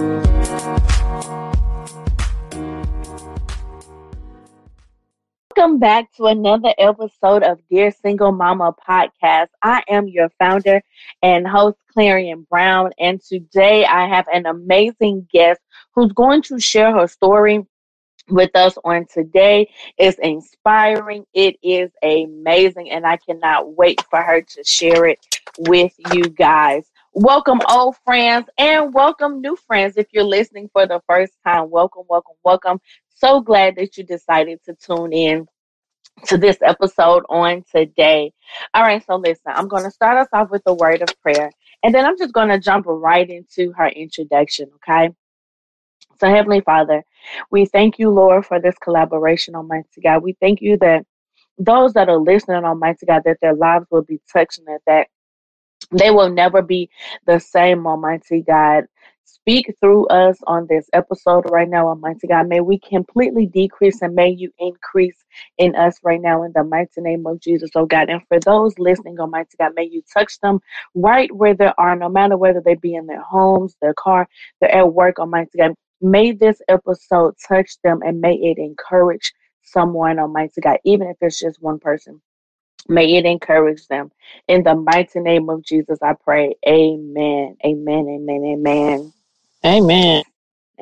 Welcome back to another episode of Dear Single Mama Podcast. I am your founder and host, Clarion Brown, and today I have an amazing guest who's going to share her story with us on today. It's inspiring. It is amazing, and I cannot wait for her to share it with you guys. Welcome old friends and welcome new friends. If you're listening for the first time, welcome, welcome, welcome. So glad that you decided to tune in to this episode on today. All right, so listen, I'm going to start us off with a word of prayer, and then I'm just going to jump right into her introduction, okay? So Heavenly Father, we thank you, Lord, for this collaboration, Almighty God. We thank you that those that are listening, Almighty God, that their lives will be touched and that they will never be the same, Almighty God. Speak through us on this episode right now, Almighty God. May we completely decrease and may you increase in us right now in the mighty name of Jesus, oh God. And for those listening, Almighty God, may you touch them right where they are, no matter whether they be in their homes, their car, they're at work, Almighty God. May this episode touch them and may it encourage someone, Almighty God, even if it's just one person. May it encourage them. In the mighty name of Jesus, I pray. Amen. Amen. Amen. Amen. Amen.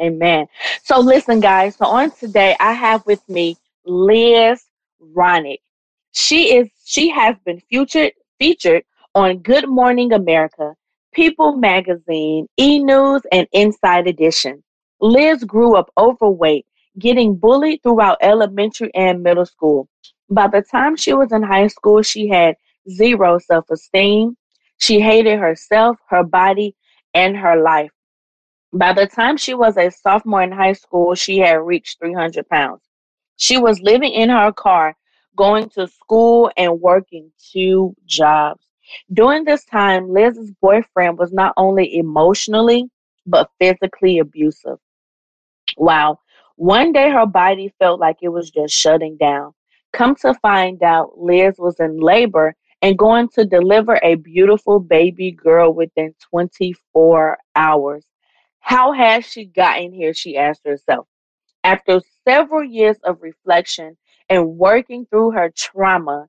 Amen. So listen, guys. So on today, I have with me Liz Hronek. She has been featured on Good Morning America, People Magazine, E! News, and Inside Edition. Liz grew up overweight, getting bullied throughout elementary and middle school. By the time she was in high school, she had zero self-esteem. She hated herself, her body, and her life. By the time she was a sophomore in high school, she had reached 300 pounds. She was living in her car, going to school, and working 2 jobs. During this time, Liz's boyfriend was not only emotionally, but physically abusive. Wow. One day, her body felt like it was just shutting down. Come to find out, Liz was in labor and going to deliver a beautiful baby girl within 24 hours. How has she gotten here, she asked herself. After several years of reflection and working through her trauma,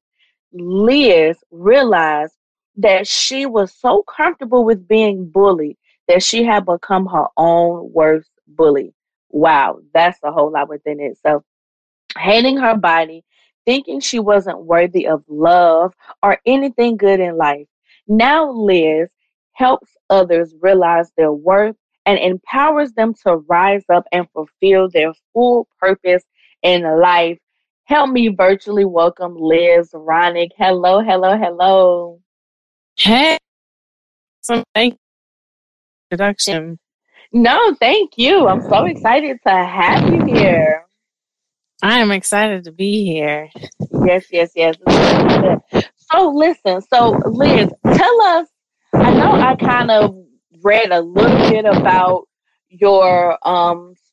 Liz realized that she was so comfortable with being bullied that she had become her own worst bully. Wow, that's a whole lot within itself. Hating her body, thinking she wasn't worthy of love or anything good in life. Now Liz helps others realize their worth and empowers them to rise up and fulfill their full purpose in life. Help me virtually welcome Liz Hronek. Hello, hello, hello. Hey. Thank you. Introduction. No, thank you. I'm so excited to have you here. I am excited to be here. Yes, yes, yes. So listen, so Liz, tell us, I know I kind of read a little bit about your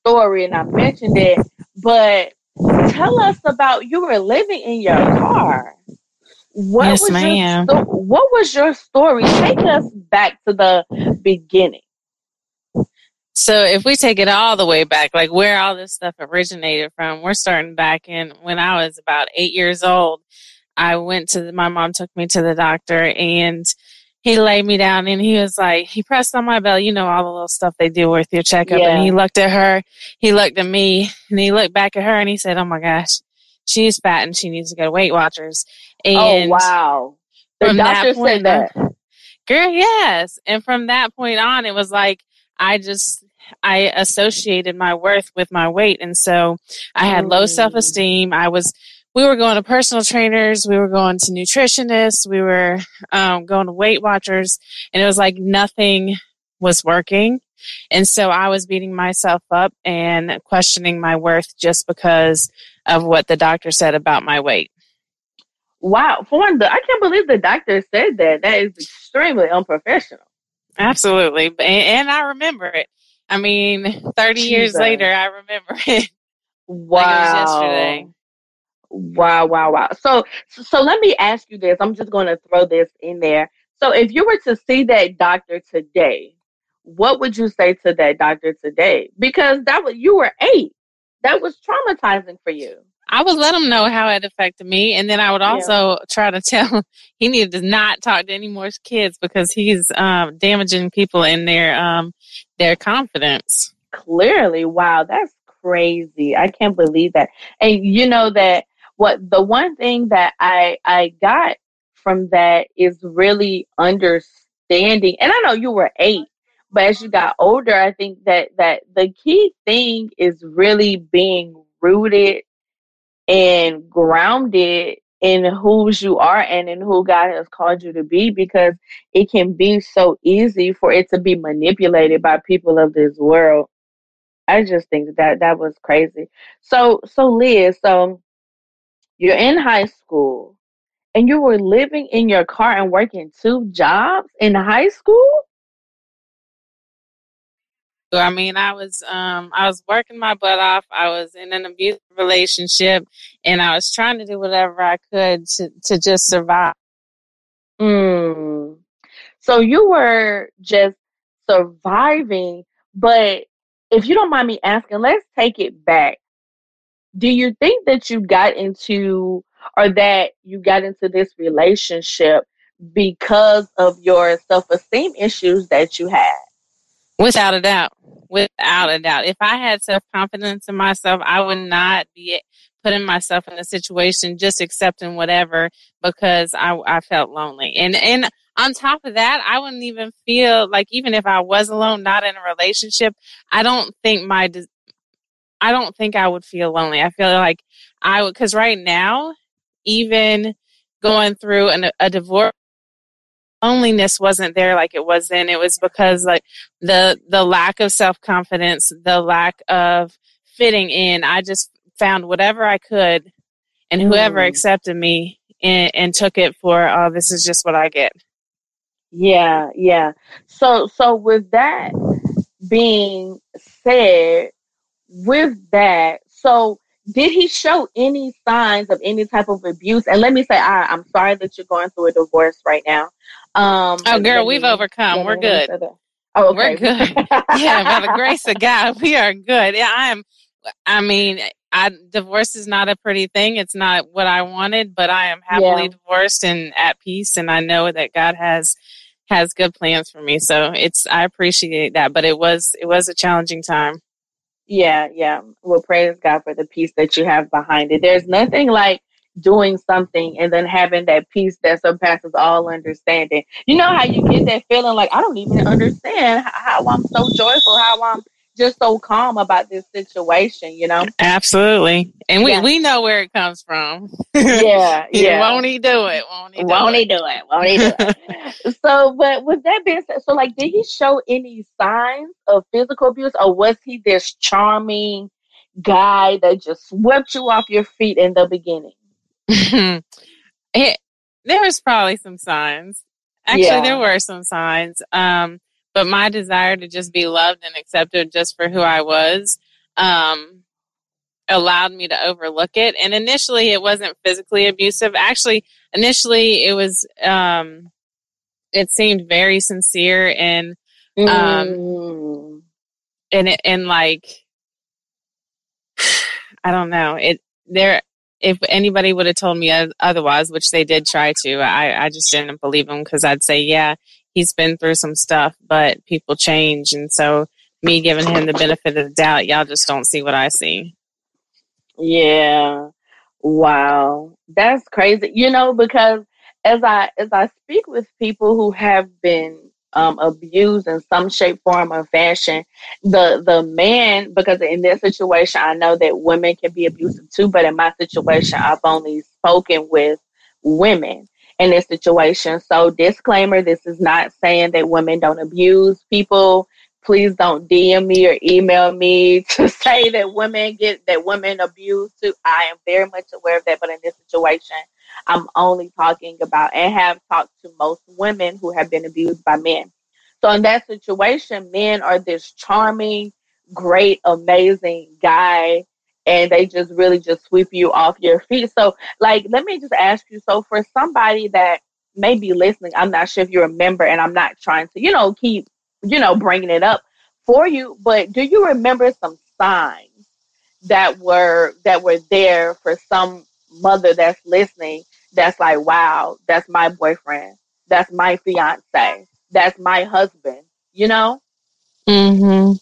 story and I mentioned it, but tell us about, you were living in your car. What was your story? Take us back to the beginning. So if we take it all the way back, like where all this stuff originated from, we're starting back in when I was about 8 years old. I went to, my mom took me to the doctor and he laid me down and he was like, he pressed on my belly, you know, all the little stuff they do with your checkup. Yeah. And he looked at her, he looked at me and he looked back at her and he said, oh my gosh, she's fat and she needs to go to Weight Watchers. And oh, wow. The doctor said that. Girl, yes. And from that point on, it was like, I associated my worth with my weight. And so I had low self-esteem. We were going to personal trainers. We were going to nutritionists. We were going to Weight Watchers. And it was like nothing was working. And so I was beating myself up and questioning my worth just because of what the doctor said about my weight. Wow. For one, I can't believe the doctor said that. That is extremely unprofessional. Absolutely. And I remember it. I mean, 30 years later, I remember it. Wow. Like it was yesterday. Wow, wow, wow. So let me ask you this. I'm just going to throw this in there. So if you were to see that doctor today, what would you say to that doctor today? Because that was, you were 8. That was traumatizing for you. I would let him know how it affected me. And then I would also try to tell him he needed to not talk to any more kids because he's damaging people in their confidence. Clearly. Wow. That's crazy. I can't believe that. And you know that the one thing that I got from that is really understanding. And I know you were 8, but as you got older, I think that the key thing is really being rooted and grounded in who you are and in who God has called you to be, because it can be so easy for it to be manipulated by people of this world. I just think that was crazy. So Liz, you're in high school and you were living in your car and working 2 jobs in high school? I mean, I was working my butt off. I was in an abusive relationship, and I was trying to do whatever I could to just survive. So you were just surviving, but if you don't mind me asking, let's take it back. Do you think that you got into, or that you got into this relationship because of your self-esteem issues that you had? Without a doubt. If I had self-confidence in myself, I would not be putting myself in a situation just accepting whatever, because I felt lonely. And on top of that, I wouldn't even feel like, even if I was alone, not in a relationship, I don't think I would feel lonely. I feel like I would, because right now, even going through a divorce, loneliness wasn't there like it was then. It was because like the lack of self-confidence, the lack of fitting in. I just found whatever I could, and whoever accepted me and took it for, oh, this is just what I get. Yeah. So with that being said, did he show any signs of any type of abuse? And let me say, I'm sorry that you're going through a divorce right now. Oh, girl, we've overcome. We're good. Oh, okay. We're good. Yeah, by the grace of God, we are good. Yeah, divorce is not a pretty thing. It's not what I wanted, but I am happily divorced and at peace. And I know that God has good plans for me. So I appreciate that. But it was a challenging time. Yeah. Well, praise God for the peace that you have behind it. There's nothing like doing something and then having that peace that surpasses all understanding. You know how you get that feeling like, I don't even understand how I'm so joyful, how I'm just so calm about this situation, you know? Absolutely. And we know where it comes from. Yeah. Won't he do it? Won't he do it? So, but with that being said, so like, did he show any signs of physical abuse, or was he this charming guy that just swept you off your feet in the beginning? There was probably some signs. Actually, there were some signs. But my desire to just be loved and accepted just for who I was allowed me to overlook it. And initially, it wasn't physically abusive. Actually, initially, it was. It seemed very sincere and like, I don't know it there. If anybody would have told me otherwise, which they did try to, I just didn't believe them, because I'd say, he's been through some stuff, but people change. And so me giving him the benefit of the doubt, y'all just don't see what I see. Yeah. Wow. That's crazy. You know, because as I speak with people who have been abused in some shape, form, or fashion, the man, because in their situation, I know that women can be abusive too, but in my situation, I've only spoken with women in this situation. So disclaimer, this is not saying that women don't abuse people. Please don't DM me or email me to say that women abuse too. I am very much aware of that, but in this situation, I'm only talking about and have talked to most women who have been abused by men. So in that situation, men are this charming, great, amazing guy, and they just really just sweep you off your feet. So, like, let me just ask you, so for somebody that may be listening, I'm not sure if you're a member, and I'm not trying to, you know, keep you know, bringing it up for you. But do you remember some signs that were there for some mother that's listening that's like, wow, that's my boyfriend, that's my fiance, that's my husband, you know? Mm-hmm.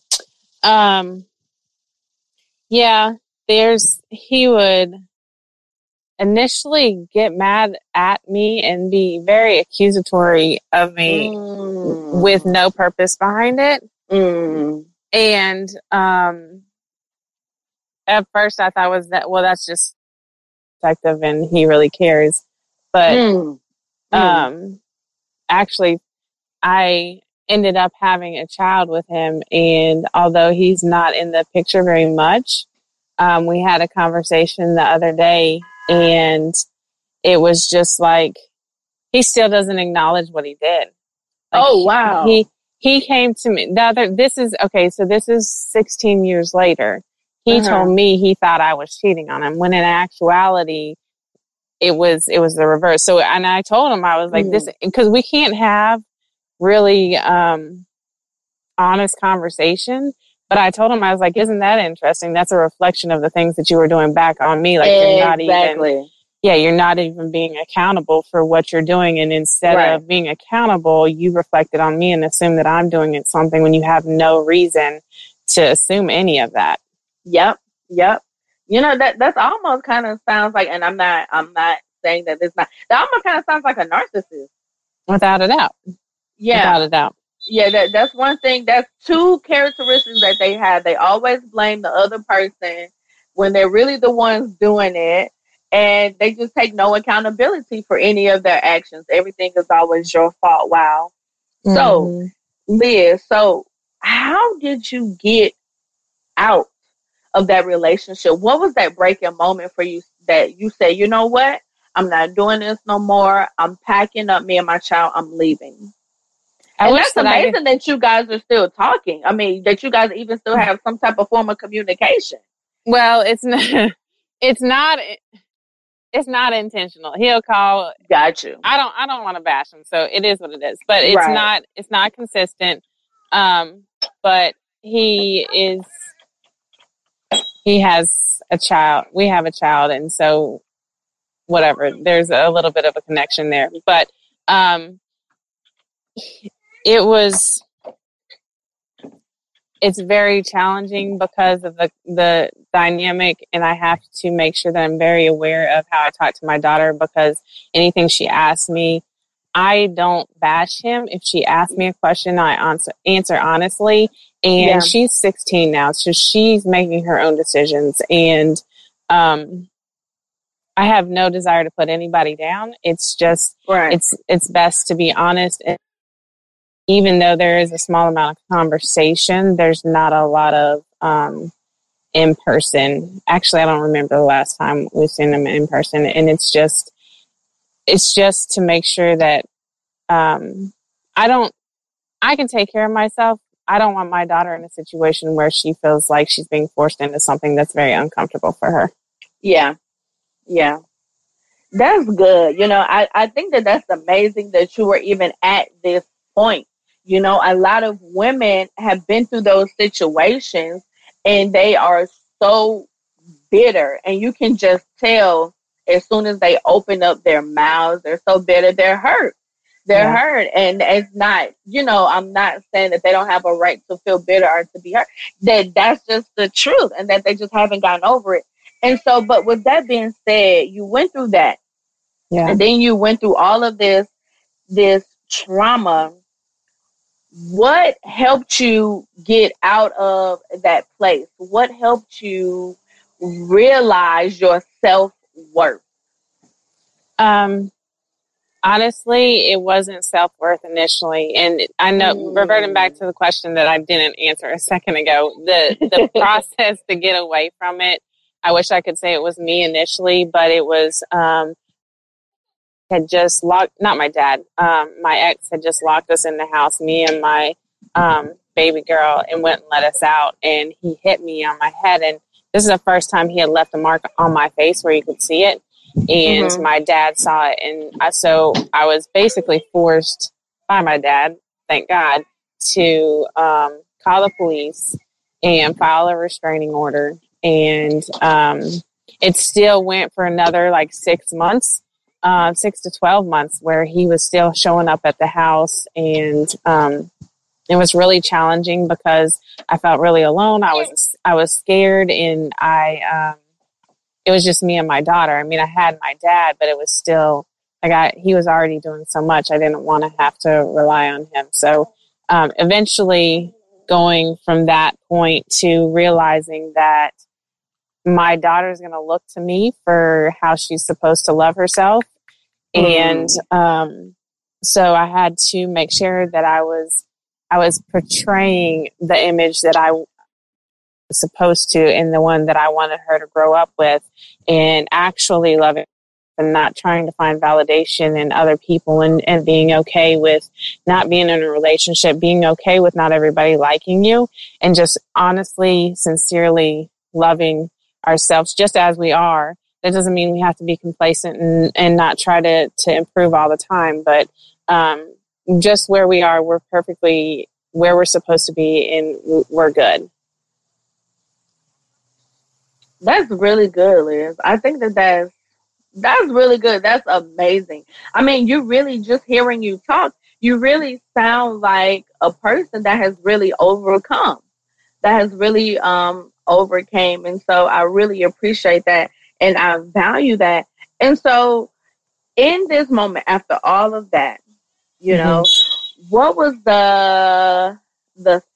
Yeah, he would initially get mad at me and be very accusatory of me with no purpose behind it. Mm. And at first I thought that's just protective and he really cares. But actually I ended up having a child with him, and although he's not in the picture very much, we had a conversation the other day, and it was just like he still doesn't acknowledge what he did. Like, oh wow. He came to me this is 16 years later. He told me he thought I was cheating on him, when in actuality it was the reverse. So, and I told him, I was like, this, because we can't have really honest conversation. But I told him, I was like, isn't that interesting? That's a reflection of the things that you were doing back on me. Like, you're not even being accountable for what you're doing. And instead of being accountable, you reflected on me and assumed that I'm doing it something when you have no reason to assume any of that. Yep. You know, that's almost kind of sounds like, and I'm not saying that it's not, that almost kind of sounds like a narcissist. Without a doubt. Yeah. Without a doubt. Yeah, that's one thing. That's two characteristics that they have. They always blame the other person when they're really the ones doing it, and they just take no accountability for any of their actions. Everything is always your fault. Wow. Mm-hmm. So, Liz, how did you get out of that relationship? What was that breaking moment for you that you said, you know what? I'm not doing this no more. I'm packing up me and my child. I'm leaving. And that's amazing that you guys are still talking. I mean, that you guys even still have some type of form of communication. Well, it's not intentional. He'll call. Got you. I don't want to bash him, so it is what it is. But it's not consistent. But he has a child. We have a child, and so whatever. There's a little bit of a connection there, but It's very challenging because of the dynamic, and I have to make sure that I'm very aware of how I talk to my daughter, because anything she asks me, I don't bash him. If she asks me a question, I answer honestly. And she's 16 now, so she's making her own decisions. And I have no desire to put anybody down. It's just it's best to be honest. And even though there is a small amount of conversation, there's not a lot of in person. Actually, I don't remember the last time we've seen them in person. And it's just to make sure that I can take care of myself. I don't want my daughter in a situation where she feels like she's being forced into something that's very uncomfortable for her. Yeah. Yeah. That's good. You know, I think that that's amazing that you were even at this point. You know, a lot of women have been through those situations and they are so bitter, and you can just tell as soon as they open up their mouths, they're so bitter, they're hurt. They're hurt. And it's not, you know, I'm not saying that they don't have a right to feel bitter or to be hurt. That's just the truth, and that they just haven't gotten over it. And so, but with that being said, you went through that. Yeah. And then you went through all of this trauma. What helped you get out of that place? What helped you realize your self-worth? Honestly, it wasn't self-worth initially. And I know, reverting back to the question that I didn't answer a second ago, the process to get away from it, I wish I could say it was me initially, but it was... had just locked, not my dad, my ex had just locked us in the house, me and my baby girl, and went and let us out, and he hit me on my head, and this is the first time he had left a mark on my face where you could see it, and my dad saw it, and I was basically forced by my dad, thank God, to call the police and file a restraining order. And it still went for another like 6 months, 6 to 12 months, where he was still showing up at the house. And it was really challenging because I felt really alone. I was scared, and it was just me and my daughter. I mean, I had my dad, but it was still he was already doing so much. I didn't want to have to rely on him. So eventually going from that point to realizing that my daughter is going to look to me for how she's supposed to love herself. Mm. And so I had to make sure that I was portraying the image that I was supposed to and the one that I wanted her to grow up with, and actually loving and not trying to find validation in other people, and being okay with not being in a relationship, being okay with not everybody liking you, and just honestly, sincerely loving ourselves just as we are. That doesn't mean we have to be complacent and not try to improve all the time, but just where we are, we're perfectly where we're supposed to be, and we're good. That's really good, Liz. I think that's really good. That's amazing. I mean, you really, just hearing you talk, you really sound like a person that has really overcome, that has really overcame. And so I really appreciate that, and I value that. And so in this moment, after all of that, you know, mm-hmm. what was the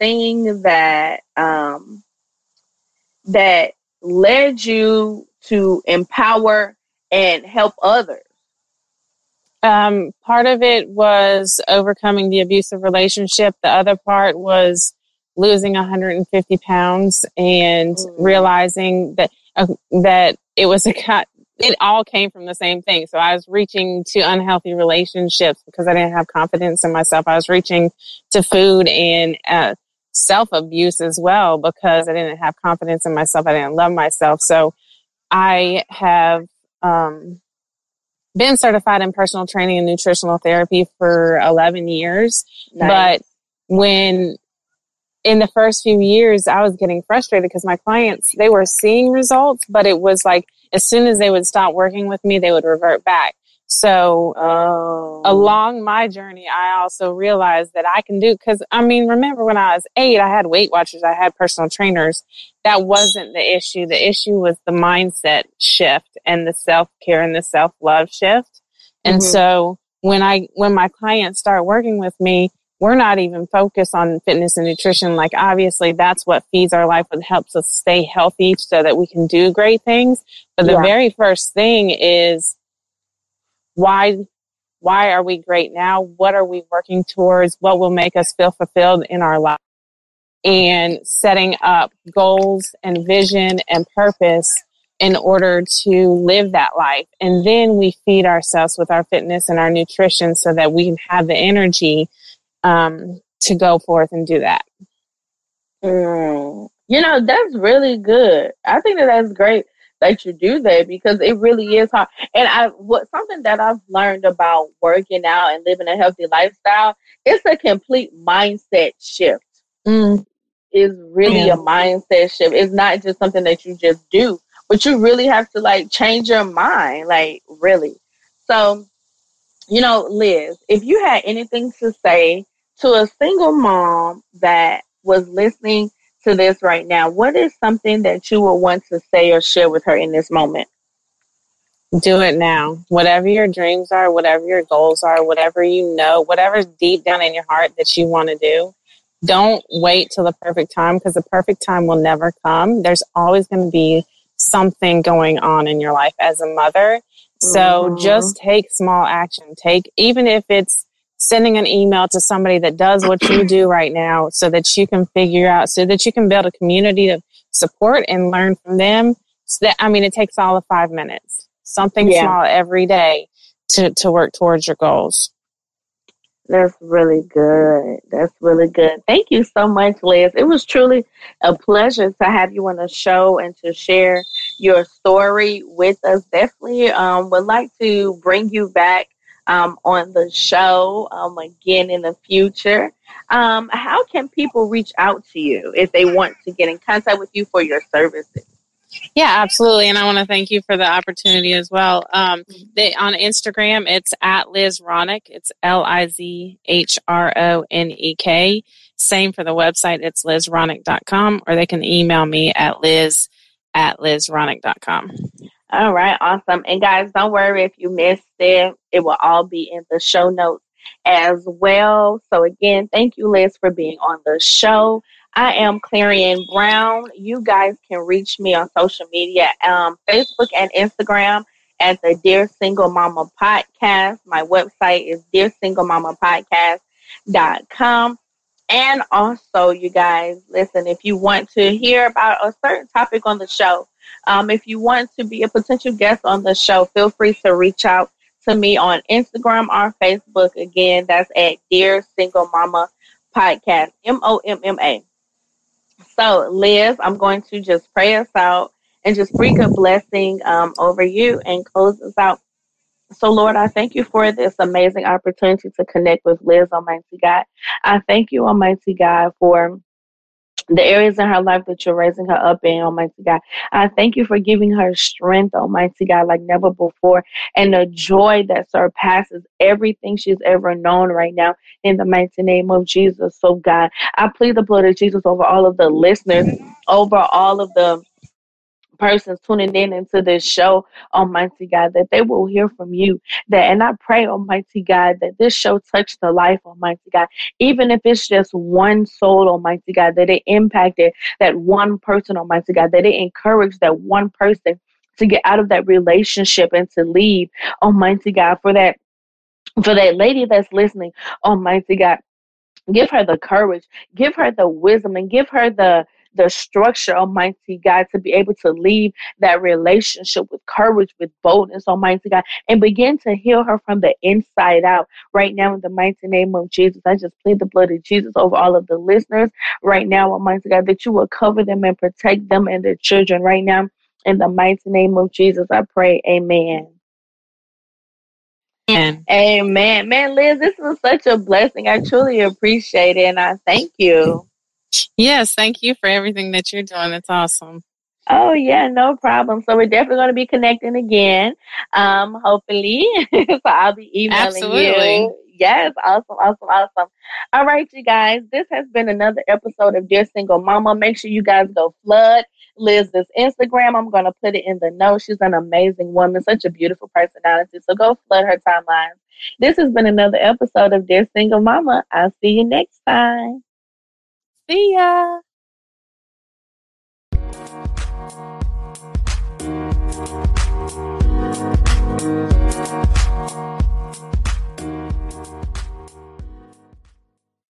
thing that that led you to empower and help others? Part of it was overcoming the abusive relationship. The other part was losing 150 pounds and realizing that it was it all came from the same thing. So I was reaching to unhealthy relationships because I didn't have confidence in myself. I was reaching to food and self-abuse as well because I didn't have confidence in myself. I didn't love myself. So I have been certified in personal training and nutritional therapy for 11 years. Nice. But when in the first few years, I was getting frustrated because my clients, they were seeing results, but it was like as soon as they would stop working with me, they would revert back. So along my journey, I also realized that I can do, because I mean, remember when I was 8, I had Weight Watchers, I had personal trainers. That wasn't the issue. The issue was the mindset shift and the self-care and the self-love shift. And mm-hmm. so when my clients start working with me, we're not even focused on fitness and nutrition. Like, obviously, that's what feeds our life and helps us stay healthy so that we can do great things. But the very first thing is, why are we great now? What are we working towards? What will make us feel fulfilled in our life? And setting up goals and vision and purpose in order to live that life. And then we feed ourselves with our fitness and our nutrition so that we can have the energy to go forth and do that. You know, that's really good. I think that's great that you do that, because it really is hard. And something that I've learned about working out and living a healthy lifestyle, it's a complete mindset shift. It's really a mindset shift. It's not just something that you just do, but you really have to like change your mind, like really. So, you know, Liz, if you had anything to say to a single mom that was listening to this right now, what is something that you would want to say or share with her in this moment? Do it now. Whatever your dreams are, whatever your goals are, whatever you know, whatever's deep down in your heart that you want to do, don't wait till the perfect time, because the perfect time will never come. There's always going to be something going on in your life as a mother. So just take small action. Even if it's sending an email to somebody that does what you do right now so that you can build a community of support and learn from them. So that, I mean, it takes all of 5 minutes, something small every day to work towards your goals. That's really good. That's really good. Thank you so much, Liz. It was truly a pleasure to have you on the show and to share your story with us. Definitely would like to bring you back on the show again in the future. How can people reach out to you if they want to get in contact with you for your services? Yeah, absolutely. And I want to thank you for the opportunity as well. On Instagram, it's at Liz Hronek. It's LizHronek. Same for the website. It's LizHronek.com, or they can email me at Liz@LizHronek.com. All right. Awesome. And guys, don't worry if you missed it. It will all be in the show notes as well. So again, thank you, Liz, for being on the show. I am Clarion Brown. You guys can reach me on social media, Facebook and Instagram at the Dear Single Mama Podcast. My website is DearSingleMamaPodcast.com. And also, you guys, listen, if you want to hear about a certain topic on the show, if you want to be a potential guest on the show, feel free to reach out to me on Instagram or Facebook. Again, that's at Dear Single Mama Podcast, MOMMA. So, Liz, I'm going to just pray us out and just speak a blessing over you and close us out. So, Lord, I thank you for this amazing opportunity to connect with Liz, Almighty God. I thank you, Almighty God, for the areas in her life that you're raising her up in, Almighty God. I thank you for giving her strength, Almighty God, like never before, and a joy that surpasses everything she's ever known right now in the mighty name of Jesus. So, God, I plead the blood of Jesus over all of the listeners, over all of the persons tuning in into this show, Almighty God, that they will hear from you. And I pray, Almighty God, that this show touched the life, Almighty God. Even if it's just one soul, Almighty God, that it impacted that one person, Almighty God, that it encouraged that one person to get out of that relationship and to leave, Almighty God, for that lady that's listening, Almighty God. Give her the courage, give her the wisdom, and give her the structure, Almighty God, to be able to leave that relationship with courage, with boldness, Almighty God, and begin to heal her from the inside out right now in the mighty name of Jesus. I just plead the blood of Jesus over all of the listeners right now, Almighty God, that you will cover them and protect them and their children right now in the mighty name of Jesus. I pray, amen. Amen. Man, Liz, this was such a blessing. I truly appreciate it, and I thank you. Yes, thank you for everything that you're doing. That's awesome. Oh, yeah, no problem. So we're definitely going to be connecting again, hopefully. So I'll be emailing you. Yes, awesome. All right, you guys, this has been another episode of Dear Single Mama. Make sure you guys go flood Liz's Instagram. I'm going to put it in the notes. She's an amazing woman, such a beautiful personality. So go flood her timeline. This has been another episode of Dear Single Mama. I'll see you next time. See ya.